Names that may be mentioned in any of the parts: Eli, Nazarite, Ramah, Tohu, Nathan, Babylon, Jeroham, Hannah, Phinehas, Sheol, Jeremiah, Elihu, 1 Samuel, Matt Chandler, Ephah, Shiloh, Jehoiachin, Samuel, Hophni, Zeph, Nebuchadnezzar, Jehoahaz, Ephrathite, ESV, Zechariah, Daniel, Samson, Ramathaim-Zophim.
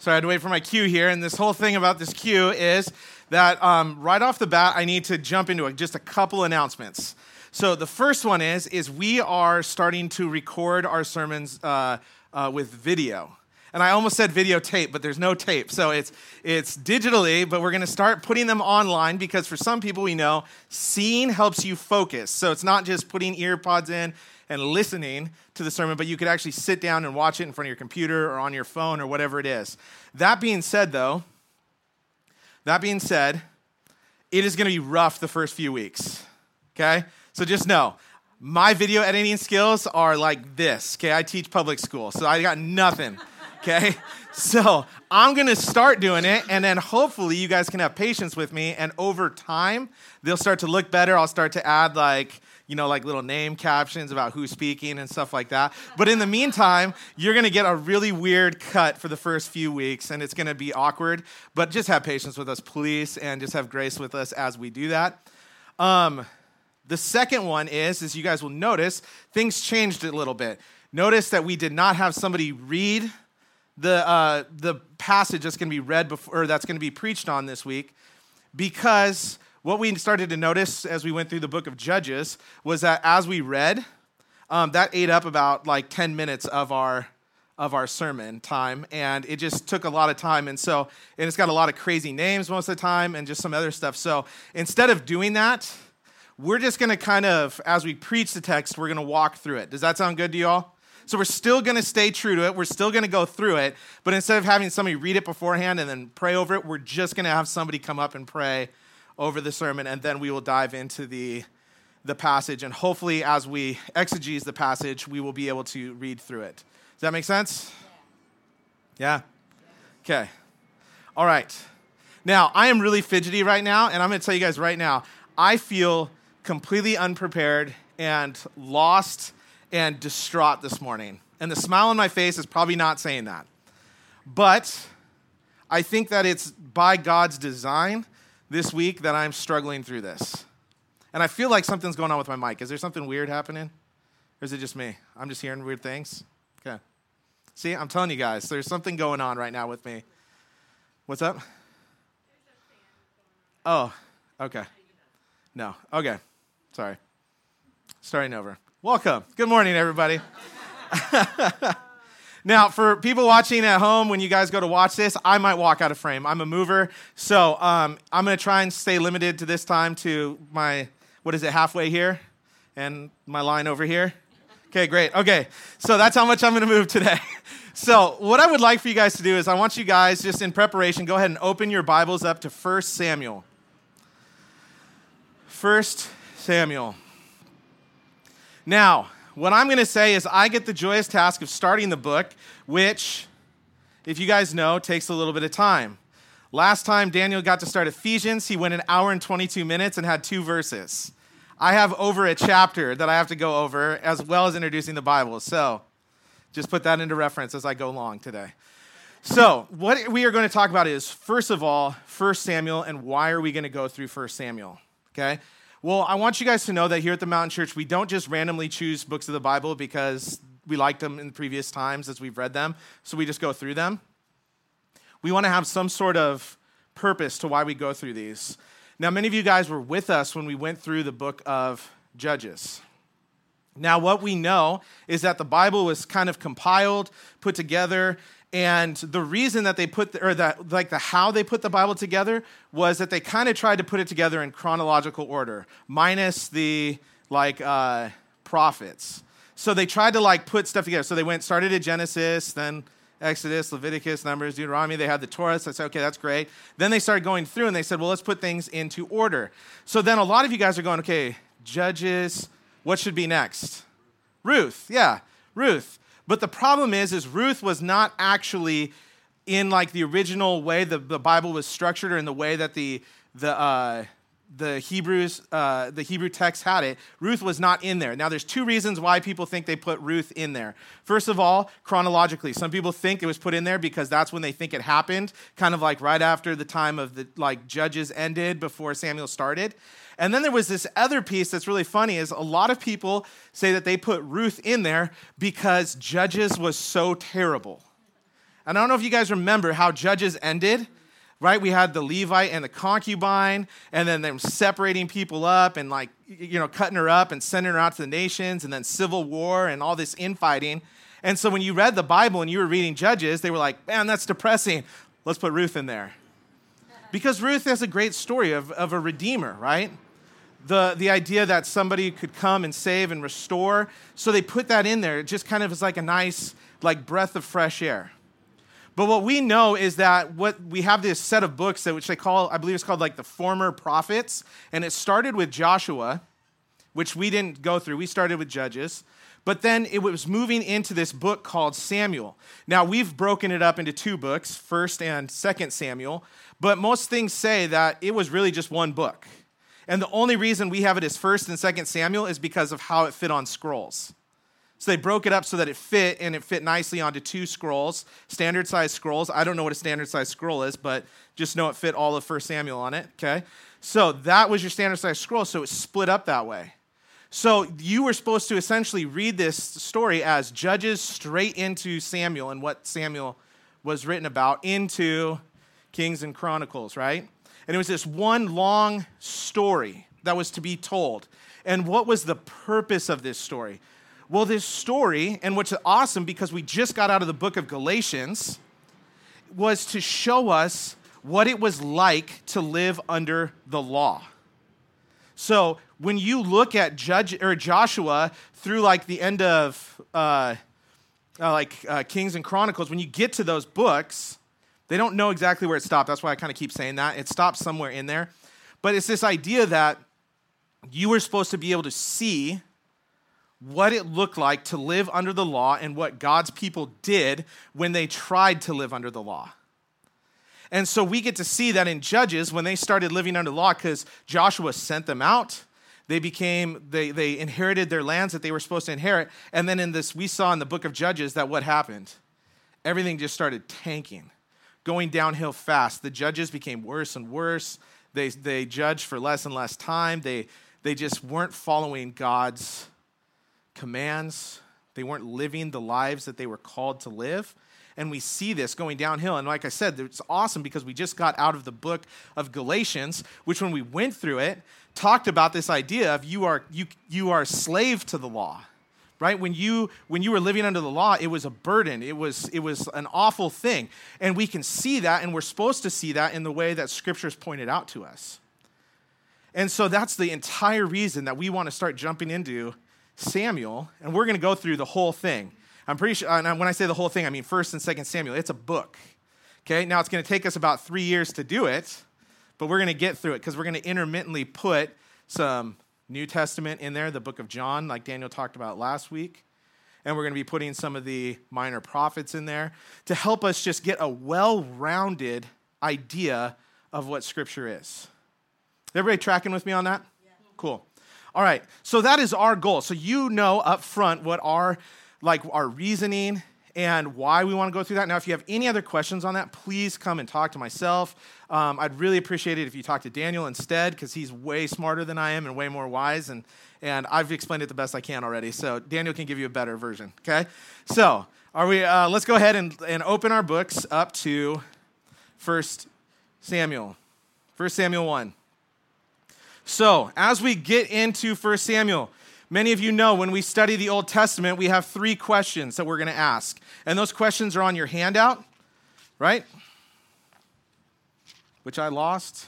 So I had to wait for my cue here, and this whole thing about this cue is that right off the bat, I need to jump into just a couple announcements. So the first one is we are starting to record our sermons with video. And I almost said videotape, but there's no tape. So it's digitally, but we're going to start putting them online because for some people we know, seeing helps you focus. So it's not just putting ear pods in and listening to the sermon, but you could actually sit down and watch it in front of your computer or on your phone or whatever it is. That being said, it is going to be rough the first few weeks, okay? So just know, my video editing skills are like this, okay? I teach public school, so I got nothing. Okay, so I'm going to start doing it, and then hopefully you guys can have patience with me, and over time, they'll start to look better. I'll start to add like little name captions about who's speaking and stuff like that. But in the meantime, you're going to get a really weird cut for the first few weeks, and it's going to be awkward, but just have patience with us, please, and just have grace with us as we do that. The second one is you guys will notice, things changed a little bit. Notice that we did not have somebody read the passage that's going to be read before, or that's going to be preached on this week, because what we started to notice as we went through the book of Judges was that as we read, that ate up about like 10 minutes of our sermon time, and it just took a lot of time, and it's got a lot of crazy names most of the time, and just some other stuff. So instead of doing that, we're just going to kind of, as we preach the text, we're going to walk through it. Does that sound good to you all? So we're still going to stay true to it. We're still going to go through it. But instead of having somebody read it beforehand and then pray over it, we're just going to have somebody come up and pray over the sermon. And then we will dive into the passage. And hopefully as we exegese the passage, we will be able to read through it. Does that make sense? Yeah? Okay. All right. Now, I am really fidgety right now. And I'm going to tell you guys right now, I feel completely unprepared and lost and distraught this morning. And the smile on my face is probably not saying that. But I think that it's by God's design this week that I'm struggling through this. And I feel like something's going on with my mic. Is there something weird happening? Or is it just me? I'm just hearing weird things? Okay. See, I'm telling you guys, there's something going on right now with me. What's up? Oh, okay. No, okay. Sorry. Starting over. Welcome. Good morning, everybody. Now, for people watching at home, when you guys go to watch this, I might walk out of frame. I'm a mover, so I'm going to try and stay limited to this time to my, halfway here and my line over here. Okay, great. Okay, so that's how much I'm going to move today. So what I would like for you guys to do is I want you guys, just in preparation, go ahead and open your Bibles up to 1 Samuel. 1 Samuel. Now, what I'm going to say is I get the joyous task of starting the book, which, if you guys know, takes a little bit of time. Last time, Daniel got to start Ephesians. He went an hour and 22 minutes and had 2 verses. I have over a chapter that I have to go over, as well as introducing the Bible. So just put that into reference as I go along today. So what we are going to talk about is, first of all, 1 Samuel, and why are we going to go through 1 Samuel, okay? Well, I want you guys to know that here at the Mountain Church, we don't just randomly choose books of the Bible because we liked them in previous times as we've read them, so we just go through them. We want to have some sort of purpose to why we go through these. Now, many of you guys were with us when we went through the book of Judges. Now, what we know is that the Bible was kind of compiled, put together, and the reason that they put, how they put the Bible together was that they kind of tried to put it together in chronological order, minus the prophets. So they tried to put stuff together. So they started at Genesis, then Exodus, Leviticus, Numbers, Deuteronomy. They had the Torah. So I said, okay, that's great. Then they started going through and they said, well, let's put things into order. So then a lot of you guys are going, okay, Judges, what should be next? Ruth, yeah, Ruth. But the problem is Ruth was not actually in the original way the Bible was structured, or in the way that the Hebrew text had it. Ruth was not in there. Now, there's 2 reasons why people think they put Ruth in there. First of all, chronologically, some people think it was put in there because that's when they think it happened, kind of right after the time of the Judges ended, before Samuel started. And then there was this other piece that's really funny, is a lot of people say that they put Ruth in there because Judges was so terrible. And I don't know if you guys remember how Judges ended, right? We had the Levite and the concubine, and then they were separating people up and cutting her up and sending her out to the nations, and then civil war and all this infighting. And so when you read the Bible and you were reading Judges, they were like, man, that's depressing. Let's put Ruth in there. Because Ruth has a great story of a redeemer, right? The idea that somebody could come and save and restore. So they put that in there. It just kind of is like a nice breath of fresh air. But what we know is that what we have this set of books that which they call, I believe it's called the former prophets. And it started with Joshua, which we didn't go through. We started with Judges. But then it was moving into this book called Samuel. Now, we've broken it up into two books, 1 and 2 Samuel. But most things say that it was really just one book. And the only reason we have it as 1 and 2 Samuel is because of how it fit on scrolls. So they broke it up so that it fit, and it fit nicely onto two scrolls, standard-sized scrolls. I don't know what a standard-sized scroll is, but just know it fit all of 1 Samuel on it, okay? So that was your standard-sized scroll, so it split up that way. So you were supposed to essentially read this story as Judges straight into Samuel and what Samuel was written about into Kings and Chronicles, right? And it was this one long story that was to be told. And what was the purpose of this story? Well, this story, and which is awesome because we just got out of the book of Galatians, was to show us what it was like to live under the law. So when you look at Joshua through the end of Kings and Chronicles, when you get to those books, they don't know exactly where it stopped. That's why I kind of keep saying that. It stopped somewhere in there. But it's this idea that you were supposed to be able to see what it looked like to live under the law and what God's people did when they tried to live under the law. And so we get to see that in Judges when they started living under law because Joshua sent them out. They inherited their lands that they were supposed to inherit. And then we saw in the book of Judges that what happened? Everything just started tanking, going downhill fast. The judges became worse and worse. They judged for less and less time. They just weren't following God's commands. They weren't living the lives that they were called to live. And we see this going downhill. And like I said, it's awesome because we just got out of the book of Galatians, which when we went through it, talked about this idea of you are a slave to the law, right? When you were living under the law, it was a burden. It was an awful thing. And we can see that, and we're supposed to see that in the way that Scripture's pointed out to us. And so that's the entire reason that we want to start jumping into Samuel, and we're going to go through the whole thing. I'm pretty sure, and when I say the whole thing, I mean 1 and 2 Samuel. It's a book, okay? Now, it's going to take us about 3 years to do it, but we're going to get through it because we're going to intermittently put some New Testament in there, the book of John, like Daniel talked about last week, and we're going to be putting some of the minor prophets in there to help us just get a well-rounded idea of what Scripture is. Everybody tracking with me on that? Yeah. Cool. All right, so that is our goal. So you know up front what our reasoning and why we want to go through that. Now, if you have any other questions on that, please come and talk to myself. I'd really appreciate it if you talk to Daniel instead because he's way smarter than I am and way more wise, and I've explained it the best I can already. So Daniel can give you a better version, okay? So let's go ahead and open our books up to 1 Samuel, 1 Samuel 1. So as we get into 1 Samuel, many of you know when we study the Old Testament, we have 3 questions that we're going to ask. And those questions are on your handout, right? Which I lost.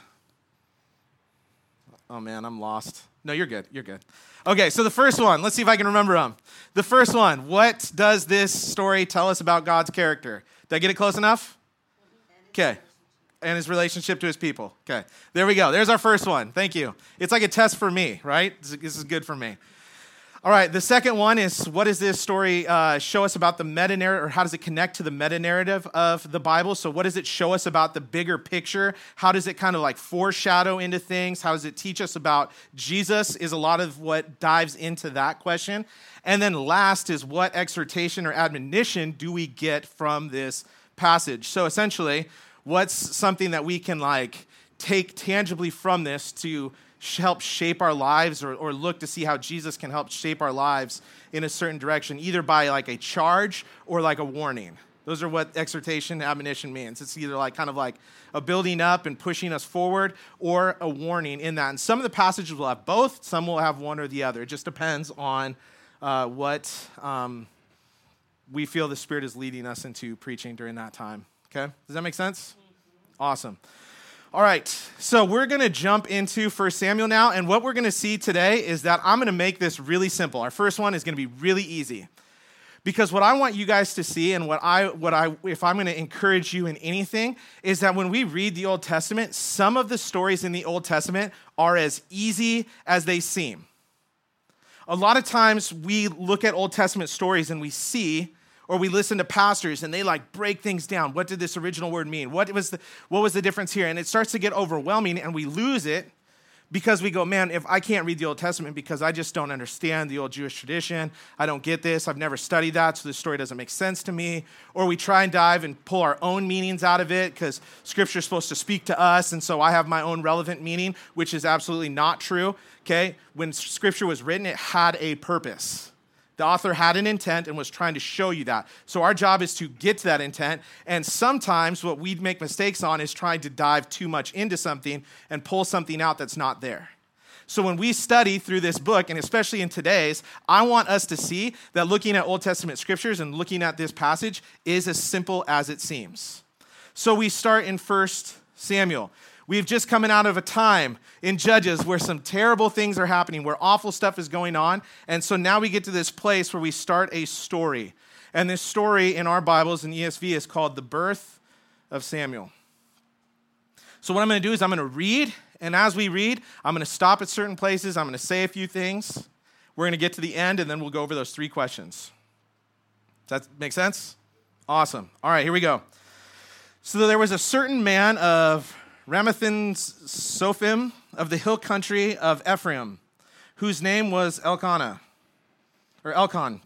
Oh, man, I'm lost. No, you're good. You're good. Okay, so the first one, let's see if I can remember them. The first one, what does this story tell us about God's character? Did I get it close enough? Okay. And his relationship to his people. Okay, there we go. There's our first one. Thank you. It's like a test for me, right? This is good for me. All right, the second one is, what does this story show us about the meta-narrative, or how does it connect to the meta-narrative of the Bible? So what does it show us about the bigger picture? How does it kind of foreshadow into things? How does it teach us about Jesus is a lot of what dives into that question. And then last is, what exhortation or admonition do we get from this passage? So essentially, what's something that we can take tangibly from this to help shape our lives or look to see how Jesus can help shape our lives in a certain direction, either by a charge or a warning. Those are what exhortation, admonition means. It's either like kind of like a building up and pushing us forward or a warning in that. And some of the passages will have both. Some will have one or the other. It just depends on what we feel the Spirit is leading us into preaching during that time. Okay? Does that make sense? Awesome. All right, so we're going to jump into 1 Samuel now, and what we're going to see today is that I'm going to make this really simple. Our first one is going to be really easy, because what I want you guys to see, and if I'm going to encourage you in anything, is that when we read the Old Testament, some of the stories in the Old Testament are as easy as they seem. A lot of times we look at Old Testament stories and we see, or we listen to pastors and they like break things down. What did this original word mean? What was the difference here? And it starts to get overwhelming and we lose it because we go, man, if I can't read the Old Testament because I just don't understand the old Jewish tradition, I don't get this, I've never studied that, so this story doesn't make sense to me. Or we try and dive and pull our own meanings out of it because Scripture is supposed to speak to us, and so I have my own relevant meaning, which is absolutely not true, okay? When Scripture was written, it had a purpose. The author had an intent and was trying to show you that. So our job is to get to that intent. And sometimes what we make mistakes on is trying to dive too much into something and pull something out that's not there. So when we study through this book, and especially in today's, I want us to see that looking at Old Testament scriptures and looking at this passage is as simple as it seems. So we start in 1 Samuel. We've just come out of a time in Judges where some terrible things are happening, where awful stuff is going on. And so now we get to this place where we start a story. And this story in our Bibles and ESV is called The Birth of Samuel. So what I'm going to do is I'm going to read. And as we read, I'm going to stop at certain places. I'm going to say a few things. We're going to get to the end, and then we'll go over those three questions. Does that make sense? Awesome. All right, here we go. So there was a certain man of Ramathaim-Zophim of the hill country of Ephraim, whose name was Elkanah, the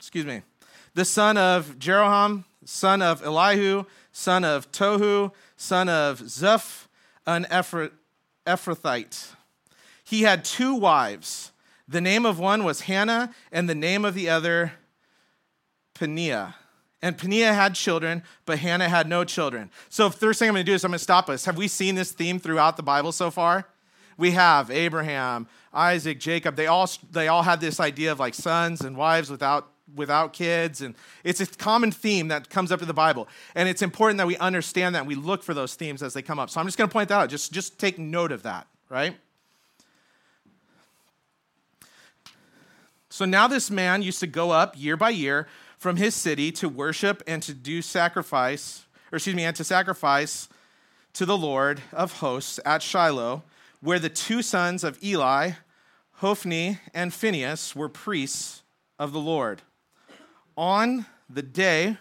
son of Jeroham, son of Elihu, son of Tohu, son of Zeph, an Ephrathite. He had two wives. The name of one was Hannah, and the name of the other, Peninnah. And Peninnah had children, but Hannah had no children. So the first thing I'm going to do is I'm going to stop us. Have we seen this theme throughout the Bible so far? We have Abraham, Isaac, Jacob. They all had this idea of like sons and wives without kids. And it's a common theme that comes up in the Bible. And it's important that we understand that and we look for those themes as they come up. So I'm just going to point that out. Just take note of that, right? So now this man used to go up year by year from his city to worship and to sacrifice to the Lord of hosts at Shiloh, where the two sons of Eli, Hophni and Phinehas, were priests of the Lord. On the day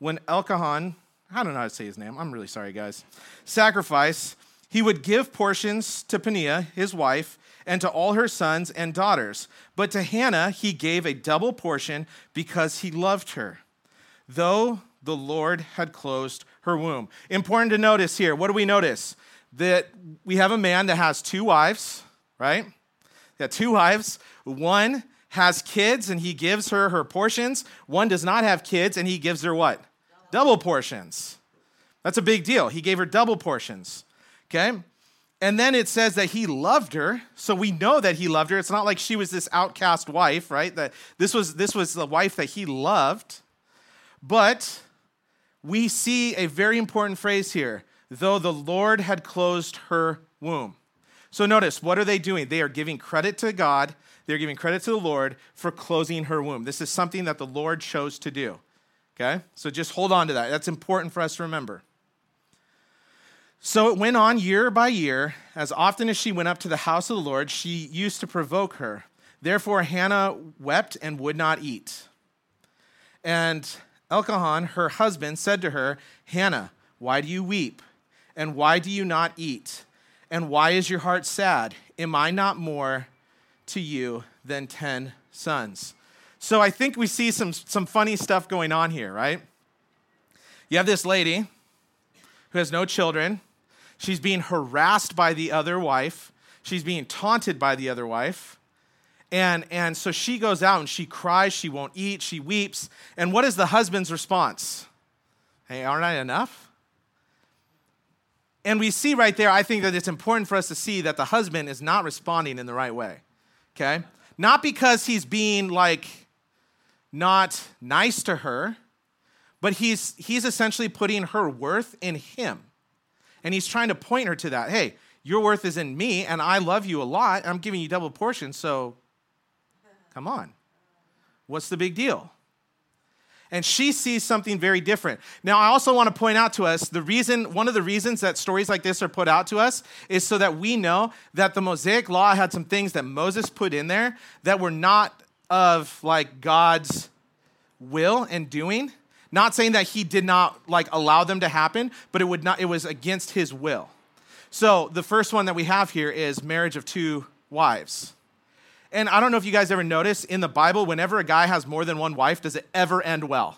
when Elkanah, I don't know how to say his name, I'm really sorry guys, sacrifice, he would give portions to Peninnah, his wife, and to all her sons and daughters. But to Hannah he gave a double portion because he loved her, though the Lord had closed her womb. Important to notice here. What do we notice? That we have a man that has two wives, right? Yeah, two wives. One has kids and he gives her her portions. One does not have kids and he gives her what? Double portions. That's a big deal. He gave her double portions, okay? And then it says that he loved her, so we know that he loved her. It's not like she was this outcast wife, right? That this was the wife that he loved. But we see a very important phrase here, though the Lord had closed her womb. So notice, what are they doing? They are giving credit to God. They're giving credit to the Lord for closing her womb. This is something that the Lord chose to do, okay? So just hold on to that. That's important for us to remember. So it went on year by year. As often as she went up to the house of the Lord, she used to provoke her. Therefore, Hannah wept and would not eat. And Elkanah, her husband, said to her, Hannah, why do you weep? And why do you not eat? And why is your heart sad? Am I not more to you than 10 sons? So I think we see some funny stuff going on here, right? You have this lady who has no children. She's being harassed by the other wife. She's being taunted by the other wife. And so she goes out and she cries. She won't eat. She weeps. And what is the husband's response? Hey, aren't I enough? And we see right there, I think that it's important for us to see that the husband is not responding in the right way, okay? Not because he's being, like, not nice to her, but he's essentially putting her worth in him. And he's trying to point her to that. Hey, your worth is in me, and I love you a lot. I'm giving you double portion, so come on. What's the big deal? And she sees something very different. Now, I also want to point out to us one of the reasons that stories like this are put out to us is so that we know that the Mosaic Law had some things that Moses put in there that were not of, like, God's will and doing. Not saying that he did not, like, allow them to happen, but it was against his will. So the first one that we have here is marriage of two wives. And I don't know if you guys ever notice in the Bible, whenever a guy has more than one wife, does it ever end well?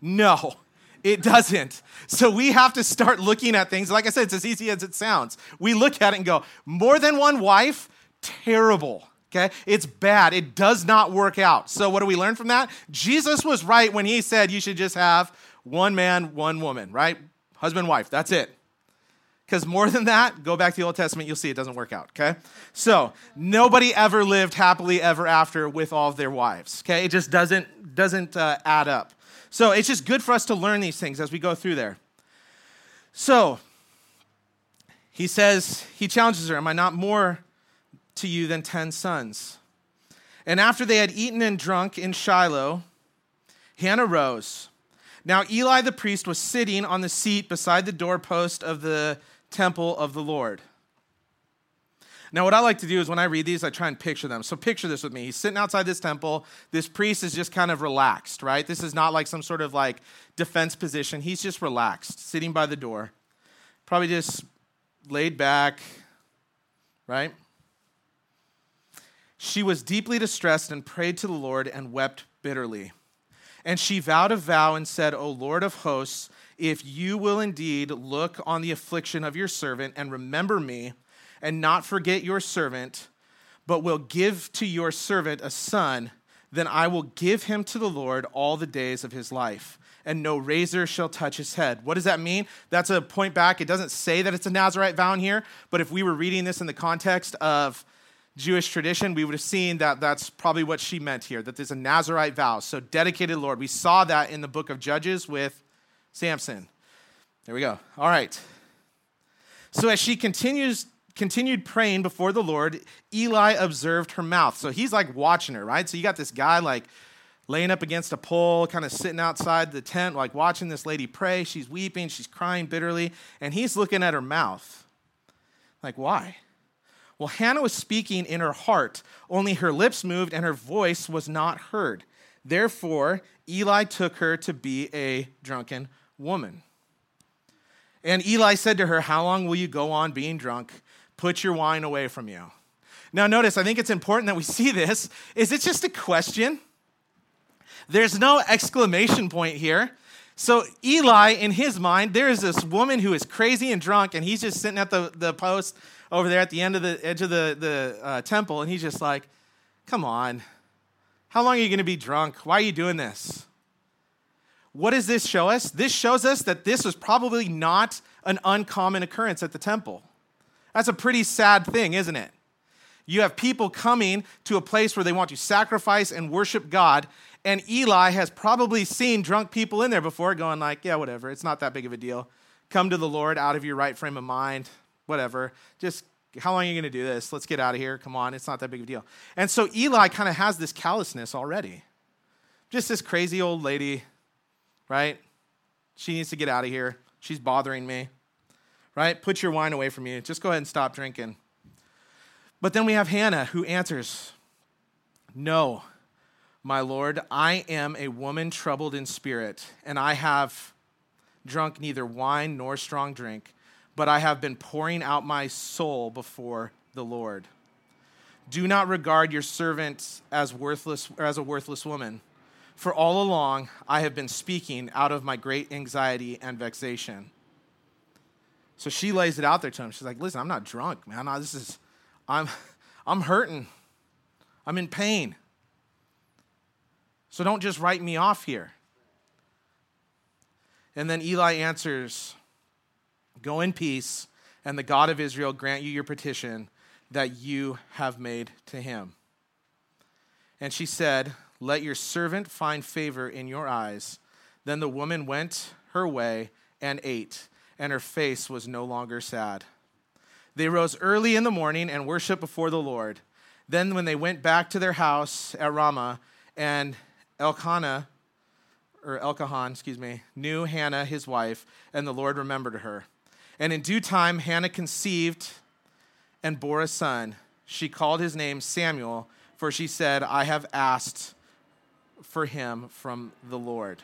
No, it doesn't. So we have to start looking at things. Like I said, it's as easy as it sounds. We look at it and go, more than one wife, terrible, okay? It's bad. It does not work out. So what do we learn from that? Jesus was right when he said you should just have one man, one woman, right? Husband, wife, that's it. Because more than that, go back to the Old Testament, you'll see it doesn't work out, okay? So nobody ever lived happily ever after with all of their wives, okay? It just doesn't add up. So it's just good for us to learn these things as we go through there. So he says, he challenges her, am I not more to you than 10 sons? And after they had eaten and drunk in Shiloh, Hannah rose. Now Eli the priest was sitting on the seat beside the doorpost of the temple of the Lord. Now, what I like to do is when I read these, I try and picture them. So picture this with me. He's sitting outside this temple. This priest is just kind of relaxed, right? This is not like some sort of like defense position. He's just relaxed, sitting by the door, probably just laid back, right? She was deeply distressed and prayed to the Lord and wept bitterly. And she vowed a vow and said, O Lord of hosts, if you will indeed look on the affliction of your servant and remember me and not forget your servant, but will give to your servant a son, then I will give him to the Lord all the days of his life, and no razor shall touch his head. What does that mean? That's a point back. It doesn't say that it's a Nazarite vow in here, but if we were reading this in the context of Jewish tradition, we would have seen that that's probably what she meant here, that there's a Nazarite vow, so dedicated Lord. We saw that in the book of Judges with Samson. There we go. All right. So as she continued praying before the Lord, Eli observed her mouth. So he's like watching her, right? So you got this guy like laying up against a pole, kind of sitting outside the tent, like watching this lady pray. She's weeping. She's crying bitterly. And he's looking at her mouth. Like, why? Well, Hannah was speaking in her heart, only her lips moved and her voice was not heard. Therefore, Eli took her to be a drunken woman. And Eli said to her, how long will you go on being drunk? Put your wine away from you. Now notice, I think it's important that we see this. Is it just a question? There's no exclamation point here. So Eli, in his mind, there is this woman who is crazy and drunk, and he's just sitting at the post over there at the edge of the temple, and he's just like, come on, how long are you going to be drunk? Why are you doing this? What does this show us? This shows us that this was probably not an uncommon occurrence at the temple. That's a pretty sad thing, isn't it? You have people coming to a place where they want to sacrifice and worship God, and Eli has probably seen drunk people in there before going like, yeah, whatever. It's not that big of a deal. Come to the Lord out of your right frame of mind, whatever. Just how long are you going to do this? Let's get out of here. Come on. It's not that big of a deal. And so Eli kind of has this callousness already. Just this crazy old lady, right? She needs to get out of here. She's bothering me, right? Put your wine away from you. Just go ahead and stop drinking. But then we have Hannah who answers, no, my Lord, I am a woman troubled in spirit, and I have drunk neither wine nor strong drink, but I have been pouring out my soul before the Lord. Do not regard your servant as worthless or as a worthless woman, for all along I have been speaking out of my great anxiety and vexation. So she lays it out there to him. She's like, listen, I'm not drunk, man. No, I'm hurting. I'm in pain. So don't just write me off here. And then Eli answers, "Go in peace, and the God of Israel grant you your petition that you have made to him." And she said, "Let your servant find favor in your eyes." Then the woman went her way and ate, and her face was no longer sad. They rose early in the morning and worshiped before the Lord. Then when they went back to their house at Ramah, and Elkanah knew Hannah, his wife, and the Lord remembered her. And in due time, Hannah conceived and bore a son. She called his name Samuel, for she said, "I have asked for him from the Lord."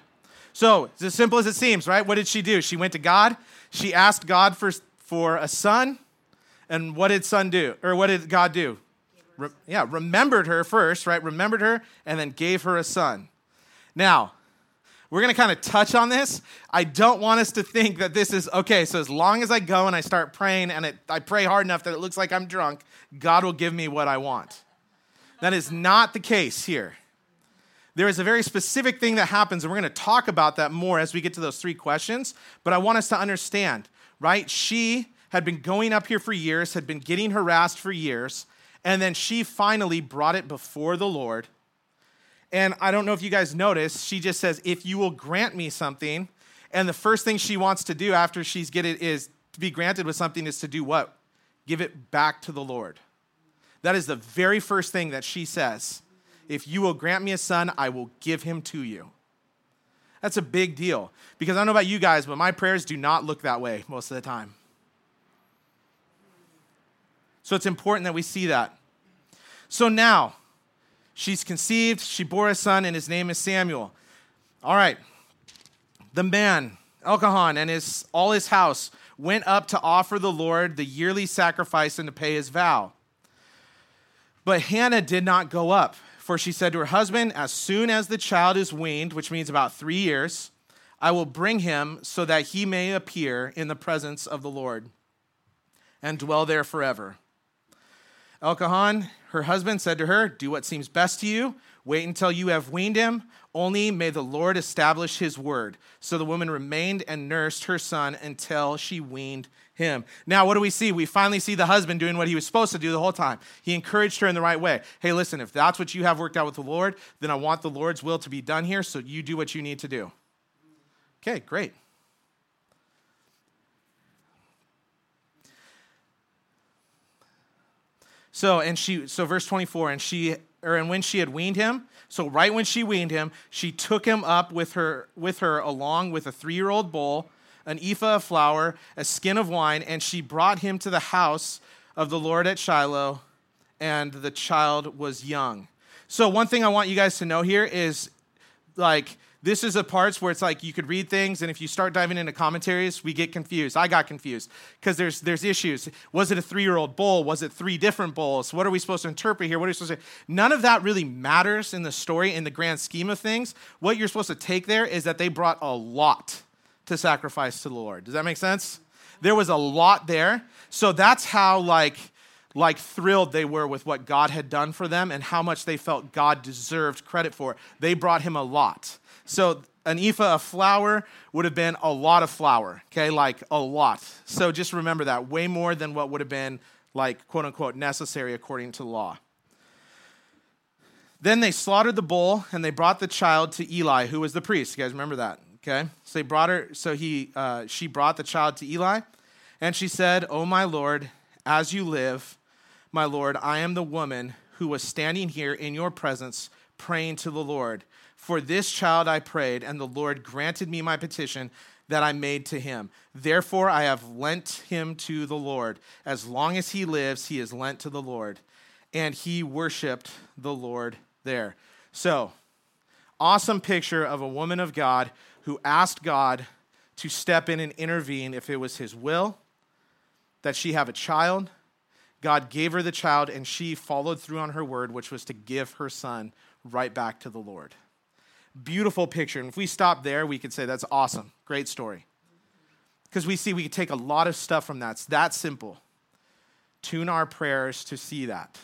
So it's as simple as it seems, right? What did she do? She went to God. She asked God for a son. And what did son do? Or what did God do? Remembered her first, right? Remembered her and then gave her a son. Now, we're going to kind of touch on this. I don't want us to think that this is, okay, so as long as I go and I start praying and I pray hard enough that it looks like I'm drunk, God will give me what I want. That is not the case here. There is a very specific thing that happens, and we're going to talk about that more as we get to those three questions, but I want us to understand, right? She had been going up here for years, had been getting harassed for years, and then she finally brought it before the Lord. And I don't know if you guys noticed, she just says, "If you will grant me something," and the first thing she wants to do after she's get it is to be granted with something is to do what? Give it back to the Lord. That is the very first thing that she says. "If you will grant me a son, I will give him to you." That's a big deal, because I don't know about you guys, but my prayers do not look that way most of the time. So it's important that we see that. So now, she's conceived, she bore a son, and his name is Samuel. All right. The man, Elkanah, and all his house went up to offer the Lord the yearly sacrifice and to pay his vow. But Hannah did not go up, for she said to her husband, "As soon as the child is weaned," which means about 3 years, "I will bring him so that he may appear in the presence of the Lord and dwell there forever." Elkanah, her husband, said to her, "Do what seems best to you. Wait until you have weaned him. Only may the Lord establish his word." So the woman remained and nursed her son until she weaned him. Now, what do we see? We finally see the husband doing what he was supposed to do the whole time. He encouraged her in the right way. Hey, listen, if that's what you have worked out with the Lord, then I want the Lord's will to be done here, so you do what you need to do. Okay, great. So verse 24, and when she had weaned him, so right when she weaned him, she took him up with her along with a 3-year-old bull, an ephah of flour, a skin of wine, and she brought him to the house of the Lord at Shiloh, and the child was young. So one thing I want you guys to know here is, like, this is the parts where it's like you could read things, and if you start diving into commentaries, we get confused. I got confused because there's issues. Was it a 3-year-old bull? Was it 3 different bulls? What are we supposed to interpret here? What are we supposed to? None of that really matters in the story, in the grand scheme of things. What you're supposed to take there is that they brought a lot to sacrifice to the Lord. Does that make sense? There was a lot there. So that's how like thrilled they were with what God had done for them and how much they felt God deserved credit for. They brought him a lot. So an ephah of flour would have been a lot of flour, okay, like a lot. So just remember that, way more than what would have been, like, quote, unquote, necessary according to law. Then they slaughtered the bull, and they brought the child to Eli, who was the priest. You guys remember that, okay? So they brought her. So she brought the child to Eli, and she said, "Oh, my Lord, as you live, my Lord, I am the woman who was standing here in your presence praying to the Lord. For this child I prayed, and the Lord granted me my petition that I made to him. Therefore, I have lent him to the Lord. As long as he lives, he is lent to the Lord." And he worshiped the Lord there. So, awesome picture of a woman of God who asked God to step in and intervene if it was his will that she have a child. God gave her the child, and she followed through on her word, which was to give her son right back to the Lord. Beautiful picture. And if we stop there, we could say that's awesome. Great story. Because we see we can take a lot of stuff from that. It's that simple. Tune our prayers to see that.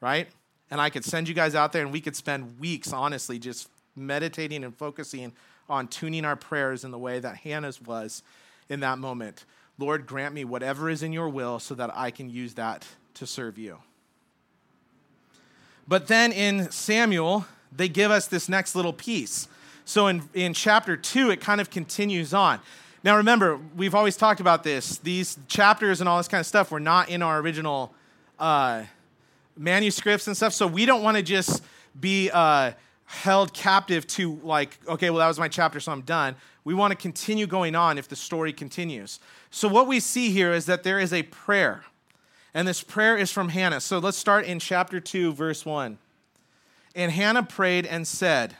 Right? And I could send you guys out there and we could spend weeks, honestly, just meditating and focusing on tuning our prayers in the way that Hannah's was in that moment. Lord, grant me whatever is in your will so that I can use that to serve you. But then in Samuel, they give us this next little piece. So in chapter 2, it kind of continues on. Now remember, we've always talked about this. These chapters and all this kind of stuff were not in our original manuscripts and stuff. So we don't want to just be held captive to like, okay, well, that was my chapter, so I'm done. We want to continue going on if the story continues. So what we see here is that there is a prayer. And this prayer is from Hannah. So let's start in chapter 2, verse 1. And Hannah prayed and said,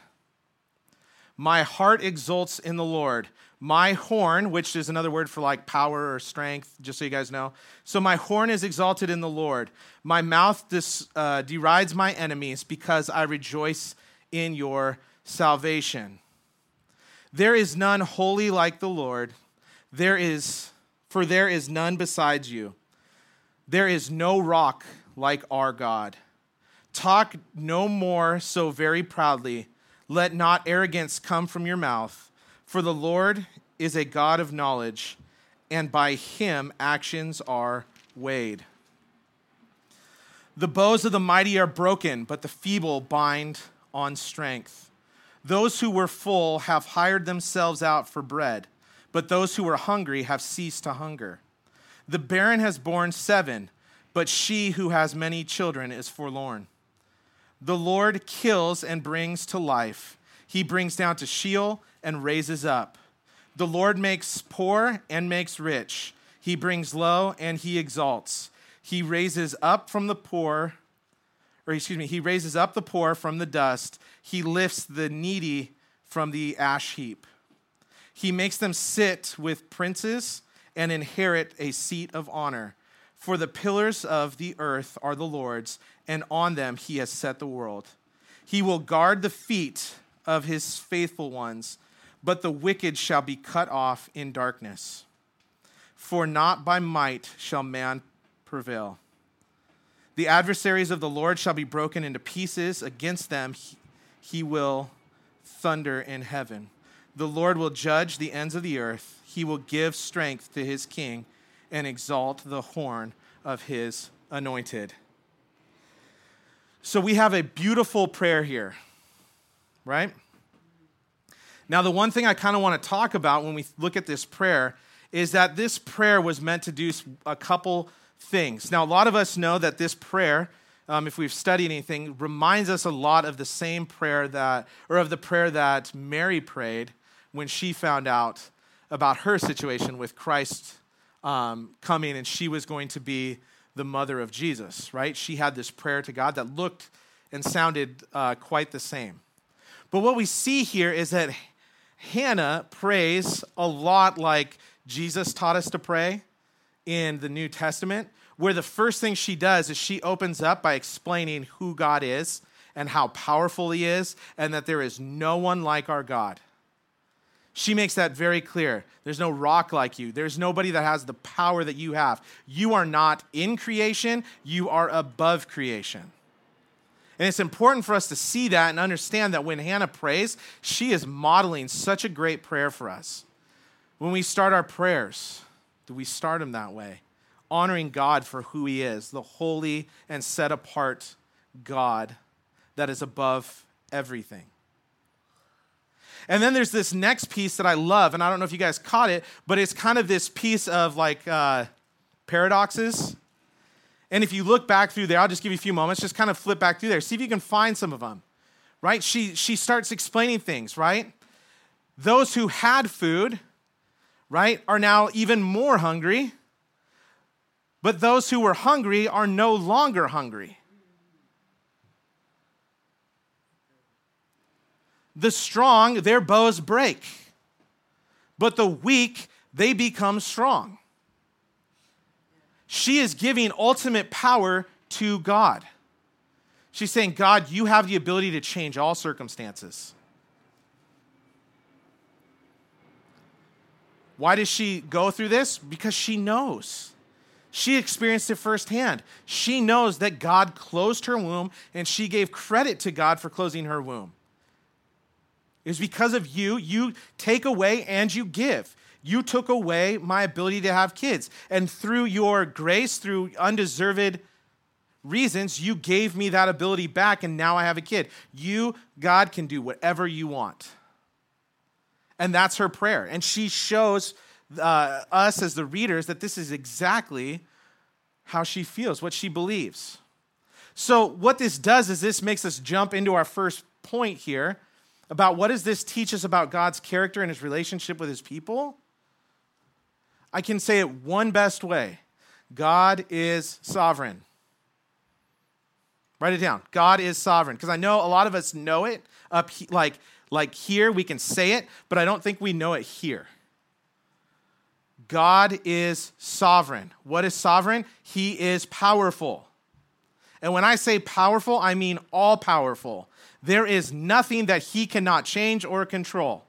"My heart exults in the Lord. My horn," which is another word for like power or strength, just so you guys know. "So my horn is exalted in the Lord. My mouth derides my enemies because I rejoice in your salvation. There is none holy like the Lord. For there is none besides you. There is no rock like our God. Talk no more so very proudly. Let not arrogance come from your mouth. For the Lord is a God of knowledge, and by him actions are weighed. The bows of the mighty are broken, but the feeble bind on strength. Those who were full have hired themselves out for bread, but those who were hungry have ceased to hunger. The barren has borne 7, but she who has many children is forlorn. The Lord kills and brings to life. He brings down to Sheol and raises up. The Lord makes poor and makes rich. He brings low and he exalts. He raises up the poor from the dust. He lifts the needy from the ash heap. He makes them sit with princes and inherit a seat of honor. For the pillars of the earth are the Lord's, and on them he has set the world. He will guard the feet of his faithful ones, but the wicked shall be cut off in darkness. For not by might shall man prevail. The adversaries of the Lord shall be broken into pieces. Against them he will thunder in heaven. The Lord will judge the ends of the earth. He will give strength to his king and exalt the horn of his anointed." So we have a beautiful prayer here, right? Now, the one thing I kind of want to talk about when we look at this prayer is that this prayer was meant to do a couple things. Now, a lot of us know that this prayer, if we've studied anything, reminds us a lot of the same prayer that Mary prayed when she found out about her situation with Christ coming, and she was going to be the mother of Jesus, right? She had this prayer to God that looked and sounded quite the same. But what we see here is that Hannah prays a lot like Jesus taught us to pray in the New Testament, where the first thing she does is she opens up by explaining who God is and how powerful he is and that there is no one like our God. She makes that very clear. There's no rock like you. There's nobody that has the power that you have. You are not in creation. You are above creation. And it's important for us to see that and understand that when Hannah prays, she is modeling such a great prayer for us. When we start our prayers, do we start them that way? Honoring God for who he is, the holy and set-apart God that is above everything. And then there's this next piece that I love, and I don't know if you guys caught it, but it's kind of this piece of like paradoxes. And if you look back through there, I'll just give you a few moments, just kind of flip back through there. See if you can find some of them, right? She starts explaining things, right? Those who had food, right, are now even more hungry. But those who were hungry are no longer hungry. The strong, their bows break. But the weak, they become strong. She is giving ultimate power to God. She's saying, God, you have the ability to change all circumstances. Why does she go through this? Because she knows. She experienced it firsthand. She knows that God closed her womb, and she gave credit to God for closing her womb. It was because of you. You take away and you give. You took away my ability to have kids. And through your grace, through undeserved reasons, you gave me that ability back, and now I have a kid. You, God, can do whatever you want. And that's her prayer. And she shows us as the readers that this is exactly how she feels, what she believes. So what this does is this makes us jump into our first point here about what does this teach us about God's character and his relationship with his people? I can say it one best way. God is sovereign. Write it down. God is sovereign. Because I know a lot of us know it up like here. We can say it, but I don't think we know it here. God is sovereign. What is sovereign? He is powerful. And when I say powerful, I mean all powerful. There is nothing that he cannot change or control.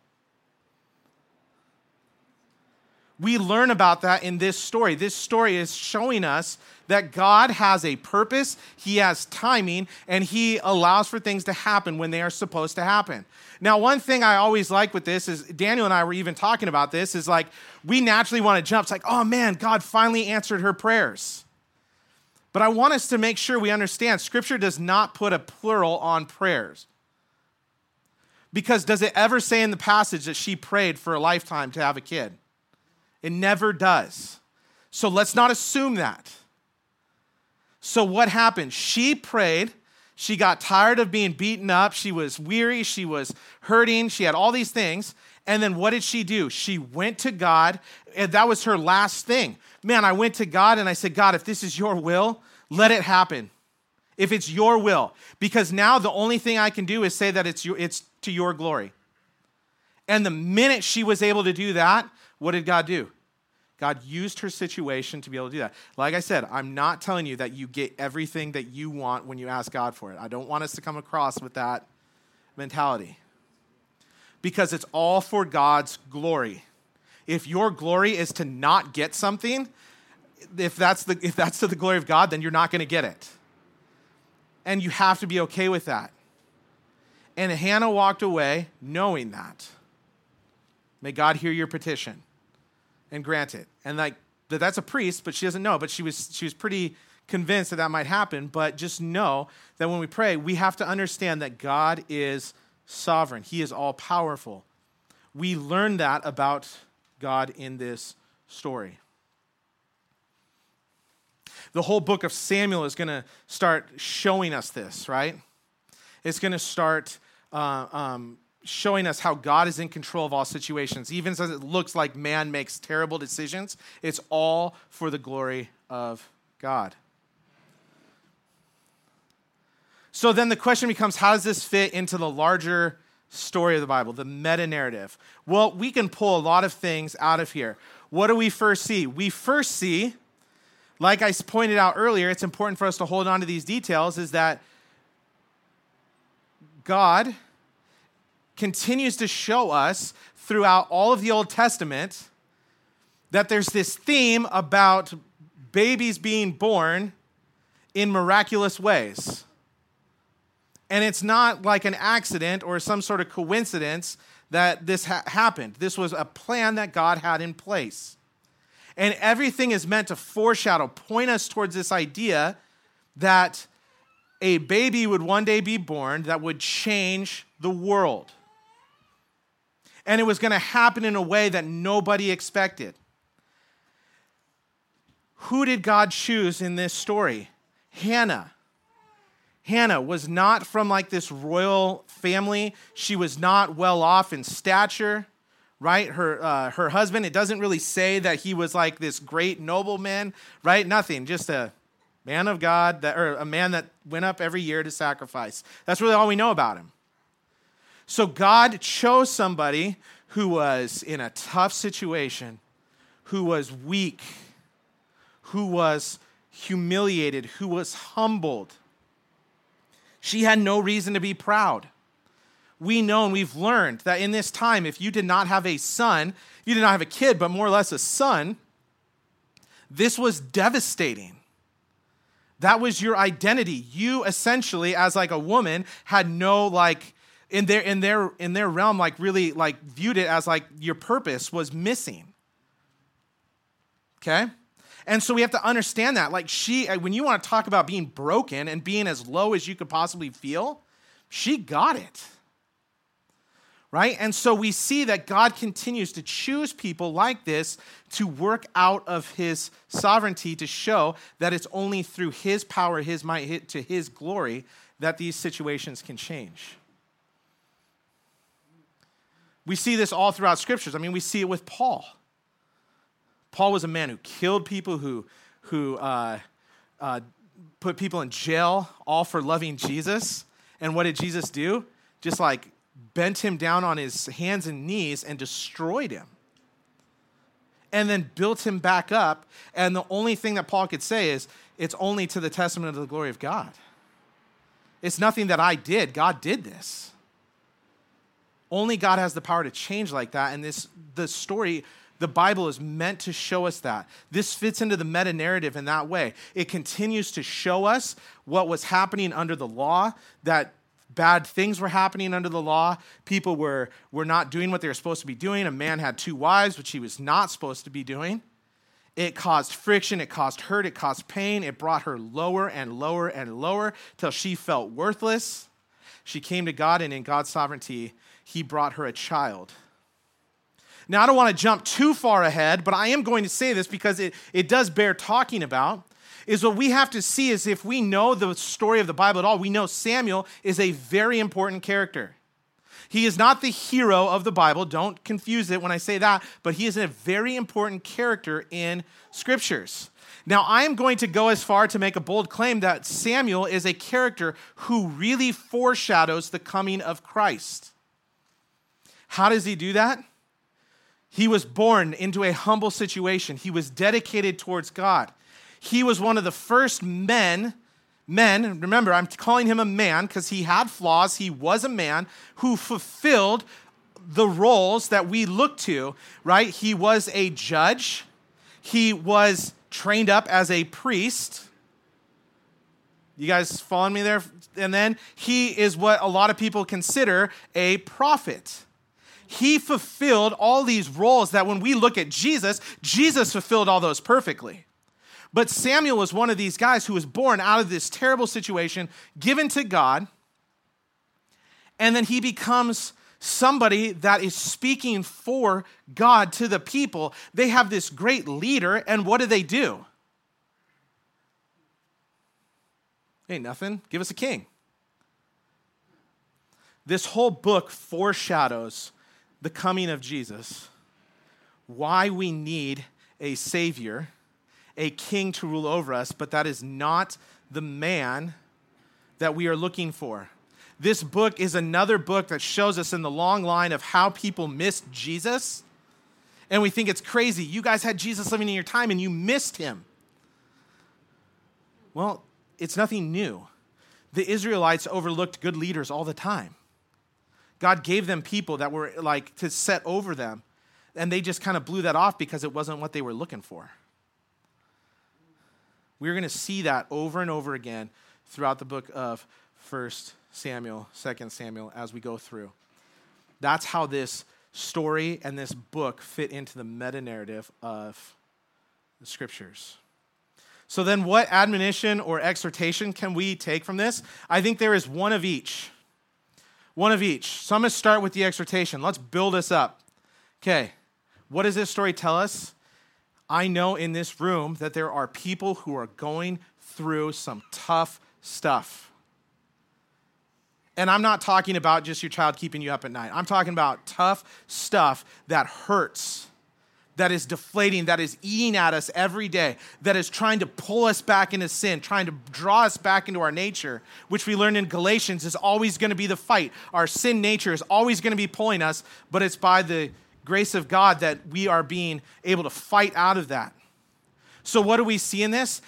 We learn about that in this story. This story is showing us that God has a purpose, he has timing, and he allows for things to happen when they are supposed to happen. Now, one thing I always like with this is, Daniel and I were even talking about this, is like, we naturally want to jump. It's like, oh man, God finally answered her prayers. But I want us to make sure we understand Scripture does not put a plural on prayers. Because does it ever say in the passage that she prayed for a lifetime to have a kid? It never does. So let's not assume that. So what happened? She prayed. She got tired of being beaten up. She was weary. She was hurting. She had all these things. And then what did she do? She went to God. And that was her last thing. Man, I went to God and I said, God, if this is your will, let it happen. If it's your will. Because now the only thing I can do is say that it's to your glory. And the minute she was able to do that, what did God do? God used her situation to be able to do that. Like I said, I'm not telling you that you get everything that you want when you ask God for it. I don't want us to come across with that mentality. Because it's all for God's glory. If your glory is to not get something, if that's to the glory of God, then you're not going to get it. And you have to be okay with that. And Hannah walked away knowing that. May God hear your petition and grant it. And like that's a priest, but she doesn't know. But she was pretty convinced that that might happen. But just know that when we pray, we have to understand that God is sovereign. He is all powerful. We learn that about God in this story. The whole book of Samuel is going to start showing us this, right? It's going to start showing us how God is in control of all situations. Even as it looks like man makes terrible decisions, it's all for the glory of God. So then the question becomes, how does this fit into the larger story of the Bible, the meta-narrative? Well, we can pull a lot of things out of here. What do we first see? We first see, like I pointed out earlier, it's important for us to hold on to these details, is that God continues to show us throughout all of the Old Testament that there's this theme about babies being born in miraculous ways. And it's not like an accident or some sort of coincidence that this happened. This was a plan that God had in place. And everything is meant to foreshadow, point us towards this idea that a baby would one day be born that would change the world. And it was going to happen in a way that nobody expected. Who did God choose in this story? Hannah. Hannah was not from like this royal family. She was not well off in stature, right? Her husband, it doesn't really say that he was like this great nobleman, right? Nothing, just a man of God, or a man that went up every year to sacrifice. That's really all we know about him. So God chose somebody who was in a tough situation, who was weak, who was humiliated, who was humbled. She had no reason to be proud. We know and we've learned that in this time, if you did not have a son, you did not have a kid, but more or less a son, this was devastating. That was your identity. You essentially, as like a woman, had no like in their realm, like really like viewed it as like your purpose was missing. Okay? And so we have to understand that. Like when you want to talk about being broken and being as low as you could possibly feel, she got it. Right? And so we see that God continues to choose people like this to work out of his sovereignty to show that it's only through his power, his might, to his glory that these situations can change. We see this all throughout scriptures. I mean, we see it with Paul. Paul was a man who killed people, who put people in jail, all for loving Jesus. And what did Jesus do? Just like bent him down on his hands and knees and destroyed him. And then built him back up. And the only thing that Paul could say is, it's only to the testament of the glory of God. It's nothing that I did. God did this. Only God has the power to change like that. And the story, the Bible is meant to show us that. This fits into the meta-narrative in that way. It continues to show us what was happening under the law, that bad things were happening under the law. People were not doing what they were supposed to be doing. A man had 2 wives, which he was not supposed to be doing. It caused friction. It caused hurt. It caused pain. It brought her lower and lower and lower till she felt worthless. She came to God, and in God's sovereignty, he brought her a child. Now, I don't want to jump too far ahead, but I am going to say this because it does bear talking about, is what we have to see is if we know the story of the Bible at all, we know Samuel is a very important character. He is not the hero of the Bible. Don't confuse it when I say that, but he is a very important character in scriptures. Now, I am going to go as far to make a bold claim that Samuel is a character who really foreshadows the coming of Christ. How does he do that? He was born into a humble situation. He was dedicated towards God. He was one of the first men, remember, I'm calling him a man because he had flaws. He was a man who fulfilled the roles that we look to, right? He was a judge. He was trained up as a priest. You guys following me there? And then he is what a lot of people consider a prophet. He fulfilled all these roles that when we look at Jesus fulfilled all those perfectly. But Samuel was one of these guys who was born out of this terrible situation, given to God, and then he becomes somebody that is speaking for God to the people. They have this great leader, and what do? Hey, nothing. Give us a king. This whole book foreshadows the coming of Jesus, why we need a savior, a king to rule over us, but that is not the man that we are looking for. This book is another book that shows us in the long line of how people missed Jesus, and we think it's crazy. You guys had Jesus living in your time, and you missed him. Well, it's nothing new. The Israelites overlooked good leaders all the time. God gave them people that were like to set over them, and they just kind of blew that off because it wasn't what they were looking for. We're going to see that over and over again throughout the book of 1 Samuel, 2 Samuel, as we go through. That's how this story and this book fit into the meta-narrative of the scriptures. So then what admonition or exhortation can we take from this? I think there is one of each. One of each. So I'm going to start with the exhortation. Let's build us up. Okay, what does this story tell us? I know in this room that there are people who are going through some tough stuff. And I'm not talking about just your child keeping you up at night. I'm talking about tough stuff that hurts, that is deflating, that is eating at us every day, that is trying to pull us back into sin, trying to draw us back into our nature, which we learned in Galatians is always going to be the fight. Our sin nature is always going to be pulling us, but it's by the grace of God that we are being able to fight out of that. So what do we see in this?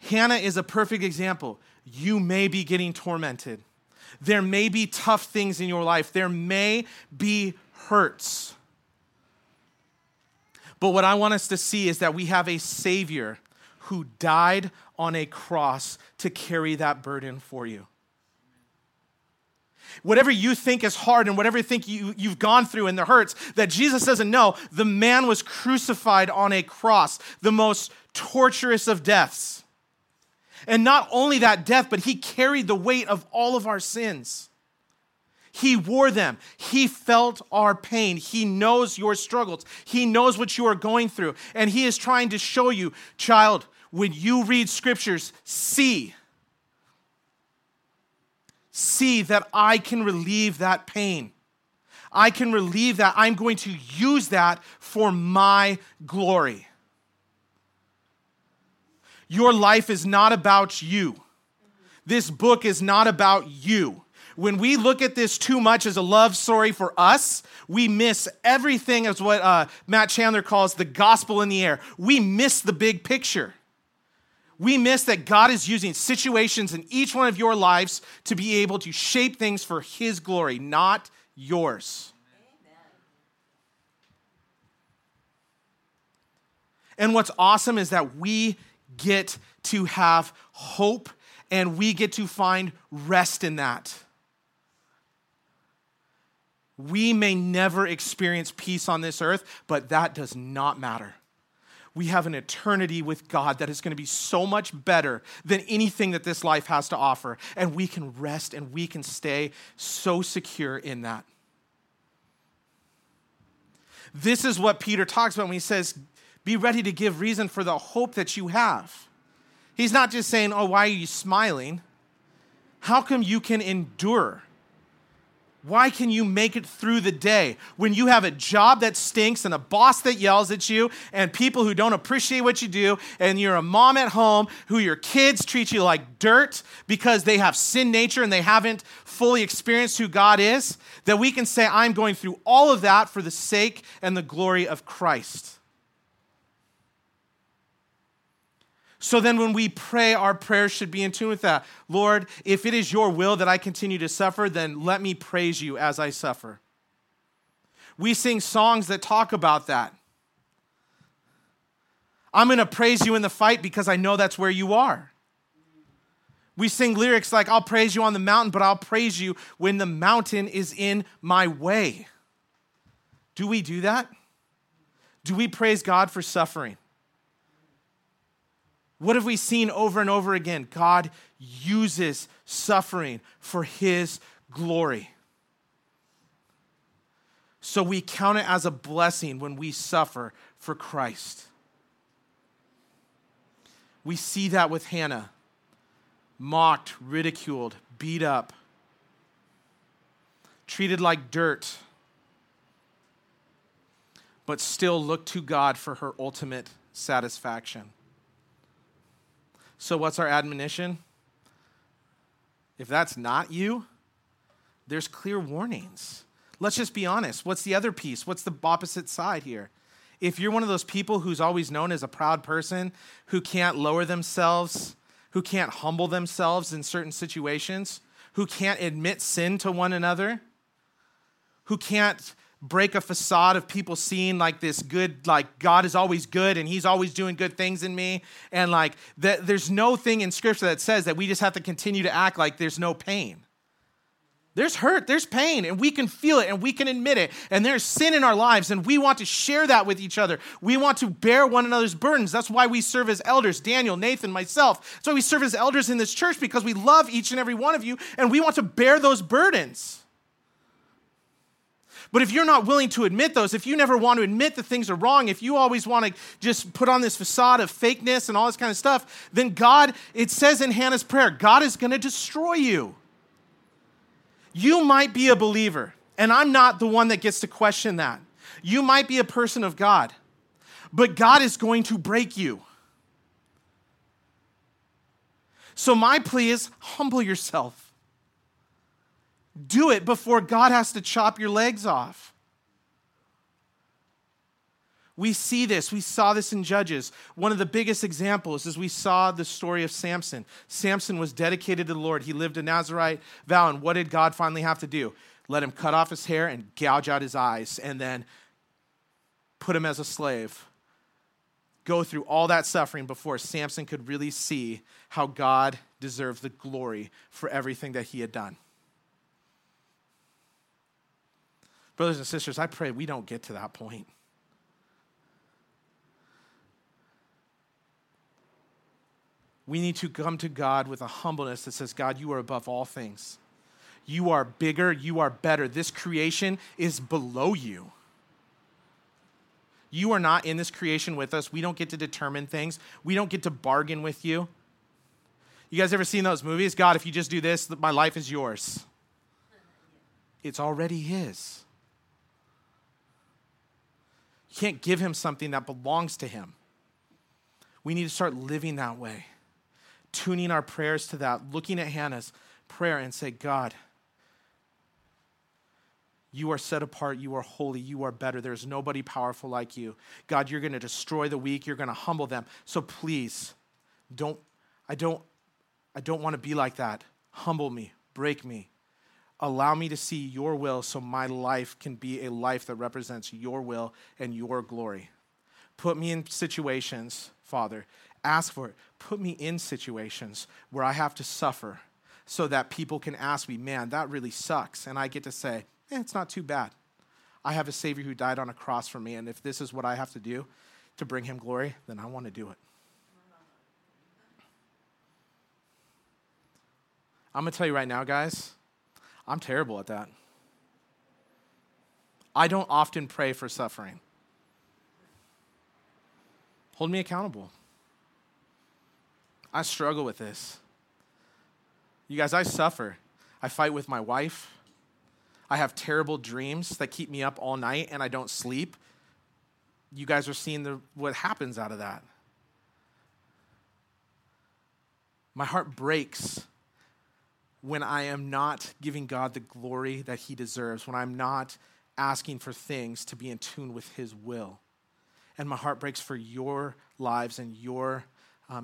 Hannah is a perfect example. You may be getting tormented. There may be tough things in your life. There may be hurts. But what I want us to see is that we have a Savior who died on a cross to carry that burden for you. Whatever you think is hard and whatever you think you've gone through and the hurts that Jesus doesn't know, the man was crucified on a cross, the most torturous of deaths. And not only that death, but he carried the weight of all of our sins. He wore them. He felt our pain. He knows your struggles. He knows what you are going through. And he is trying to show you, child, when you read scriptures, see that I can relieve that pain. I can relieve that. I'm going to use that for my glory. Your life is not about you. This book is not about you. When we look at this too much as a love story for us, we miss everything as what Matt Chandler calls the gospel in the air. We miss the big picture. We miss that God is using situations in each one of your lives to be able to shape things for his glory, not yours. Amen. And what's awesome is that we get to have hope and we get to find rest in that. We may never experience peace on this earth, but that does not matter. We have an eternity with God that is going to be so much better than anything that this life has to offer. And we can rest and we can stay so secure in that. This is what Peter talks about when he says, be ready to give reason for the hope that you have. He's not just saying, oh, why are you smiling? How come you can endure? Why can you make it through the day when you have a job that stinks and a boss that yells at you and people who don't appreciate what you do and you're a mom at home who your kids treat you like dirt because they have sin nature and they haven't fully experienced who God is, that we can say, I'm going through all of that for the sake and the glory of Christ. So then when we pray, our prayers should be in tune with that. Lord, if it is your will that I continue to suffer, then let me praise you as I suffer. We sing songs that talk about that. I'm going to praise you in the fight because I know that's where you are. We sing lyrics like, I'll praise you on the mountain, but I'll praise you when the mountain is in my way. Do we do that? Do we praise God for suffering? What have we seen over and over again? God uses suffering for his glory. So we count it as a blessing when we suffer for Christ. We see that with Hannah, mocked, ridiculed, beat up, treated like dirt, but still looked to God for her ultimate satisfaction. So what's our admonition? If that's not you, there's clear warnings. Let's just be honest. What's the other piece? What's the opposite side here? If you're one of those people who's always known as a proud person, who can't lower themselves, who can't humble themselves in certain situations, who can't admit sin to one another, who can't break a facade of people seeing like this good, like God is always good and he's always doing good things in me. And like that, there's no thing in scripture that says that we just have to continue to act like there's no pain. There's hurt, there's pain, and we can feel it and we can admit it. And there's sin in our lives and we want to share that with each other. We want to bear one another's burdens. That's why we serve as elders, Daniel, Nathan, myself. That's why we serve as elders in this church, because we love each and every one of you and we want to bear those burdens. But if you're not willing to admit those, if you never want to admit that things are wrong, if you always want to just put on this facade of fakeness and all this kind of stuff, then God, it says in Hannah's prayer, God is going to destroy you. You might be a believer, and I'm not the one that gets to question that. You might be a person of God, but God is going to break you. So my plea is, humble yourself. Do it before God has to chop your legs off. We see this. We saw this in Judges. One of the biggest examples is we saw the story of Samson. Samson was dedicated to the Lord. He lived a Nazarite vow, and what did God finally have to do? Let him cut off his hair and gouge out his eyes, and then put him as a slave. Go through all that suffering before Samson could really see how God deserved the glory for everything that he had done. Brothers and sisters, I pray we don't get to that point. We need to come to God with a humbleness that says, God, you are above all things. You are bigger. You are better. This creation is below you. You are not in this creation with us. We don't get to determine things. We don't get to bargain with you. You guys ever seen those movies? God, if you just do this, my life is yours. It's already his. You can't give him something that belongs to him. We need to start living that way, tuning our prayers to that, looking at Hannah's prayer and say, God, you are set apart, you are holy, you are better. There's nobody powerful like you. God, you're going to destroy the weak, you're going to humble them. So please, I don't want to be like that. Humble me, break me. Allow me to see your will so my life can be a life that represents your will and your glory. Put me in situations, Father, ask for it. Put me in situations where I have to suffer so that people can ask me, man, that really sucks. And I get to say, it's not too bad. I have a Savior who died on a cross for me, and if this is what I have to do to bring him glory, then I want to do it. I'm going to tell you right now, guys, I'm terrible at that. I don't often pray for suffering. Hold me accountable. I struggle with this. You guys, I suffer. I fight with my wife. I have terrible dreams that keep me up all night and I don't sleep. You guys are seeing what happens out of that. My heart breaks when I am not giving God the glory that he deserves, when I'm not asking for things to be in tune with his will. And my heart breaks for your lives and your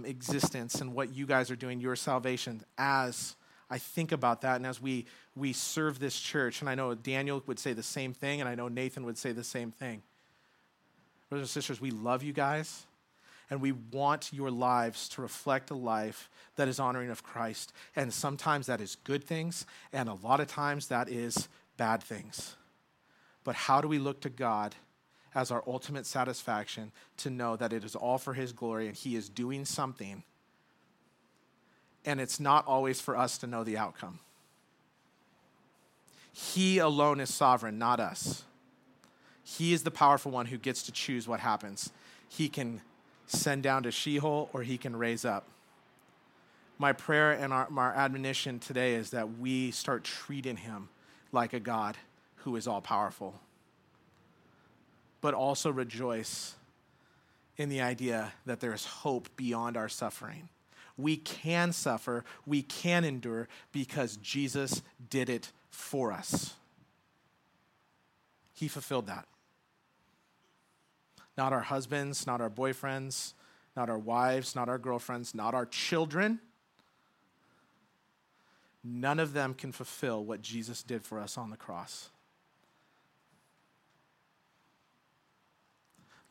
existence and what you guys are doing, your salvation. As I think about that and as we serve this church, and I know Daniel would say the same thing, and I know Nathan would say the same thing. Brothers and sisters, we love you guys, and we want your lives to reflect a life that is honoring of Christ. And sometimes that is good things, and a lot of times that is bad things. But how do we look to God as our ultimate satisfaction to know that it is all for his glory and he is doing something, and it's not always for us to know the outcome? He alone is sovereign, not us. He is the powerful one who gets to choose what happens. He can send down to Sheol or he can raise up. My prayer and our admonition today is that we start treating him like a God who is all powerful, but also rejoice in the idea that there is hope beyond our suffering. We can suffer, we can endure because Jesus did it for us. He fulfilled that. Not our husbands, not our boyfriends, not our wives, not our girlfriends, not our children. None of them can fulfill what Jesus did for us on the cross.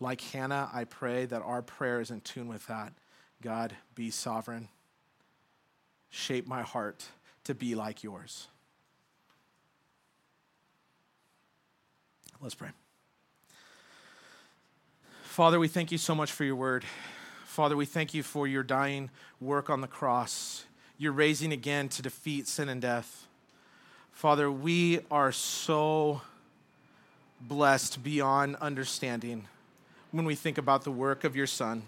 Like Hannah, I pray that our prayer is in tune with that. God, be sovereign. Shape my heart to be like yours. Let's pray. Father, we thank you so much for your word. Father, we thank you for your dying work on the cross. You're raising again to defeat sin and death. Father, we are so blessed beyond understanding when we think about the work of your Son.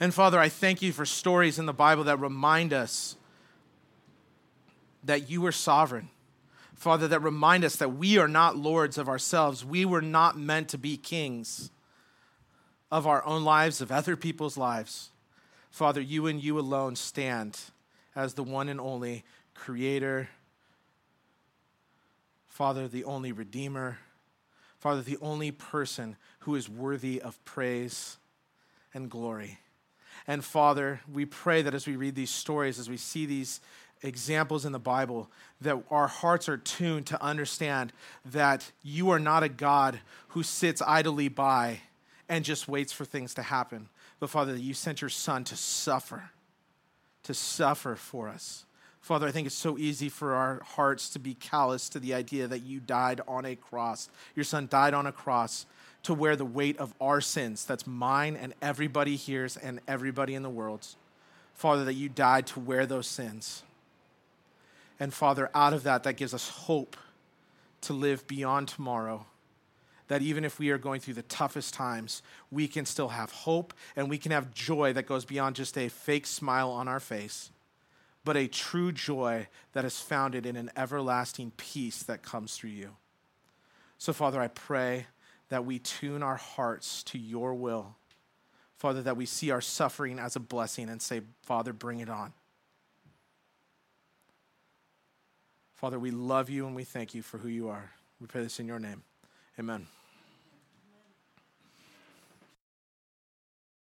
And Father, I thank you for stories in the Bible that remind us that you were sovereign. Father, that remind us that we are not lords of ourselves. We were not meant to be kings of our own lives, of other people's lives. Father, you and you alone stand as the one and only Creator. Father, the only Redeemer. Father, the only person who is worthy of praise and glory. And Father, we pray that as we read these stories, as we see these examples in the Bible, that our hearts are tuned to understand that you are not a God who sits idly by and just waits for things to happen. But Father, that you sent your Son to suffer for us. Father, I think it's so easy for our hearts to be callous to the idea that you died on a cross. Your son died on a cross to wear the weight of our sins. That's mine and everybody here's and everybody in the world's. Father, that you died to wear those sins. And Father, out of that, that gives us hope to live beyond tomorrow. That even if we are going through the toughest times, we can still have hope and we can have joy that goes beyond just a fake smile on our face, but a true joy that is founded in an everlasting peace that comes through you. So, Father, I pray that we tune our hearts to your will. Father, that we see our suffering as a blessing and say, Father, bring it on. Father, we love you and we thank you for who you are. We pray this in your name. Amen.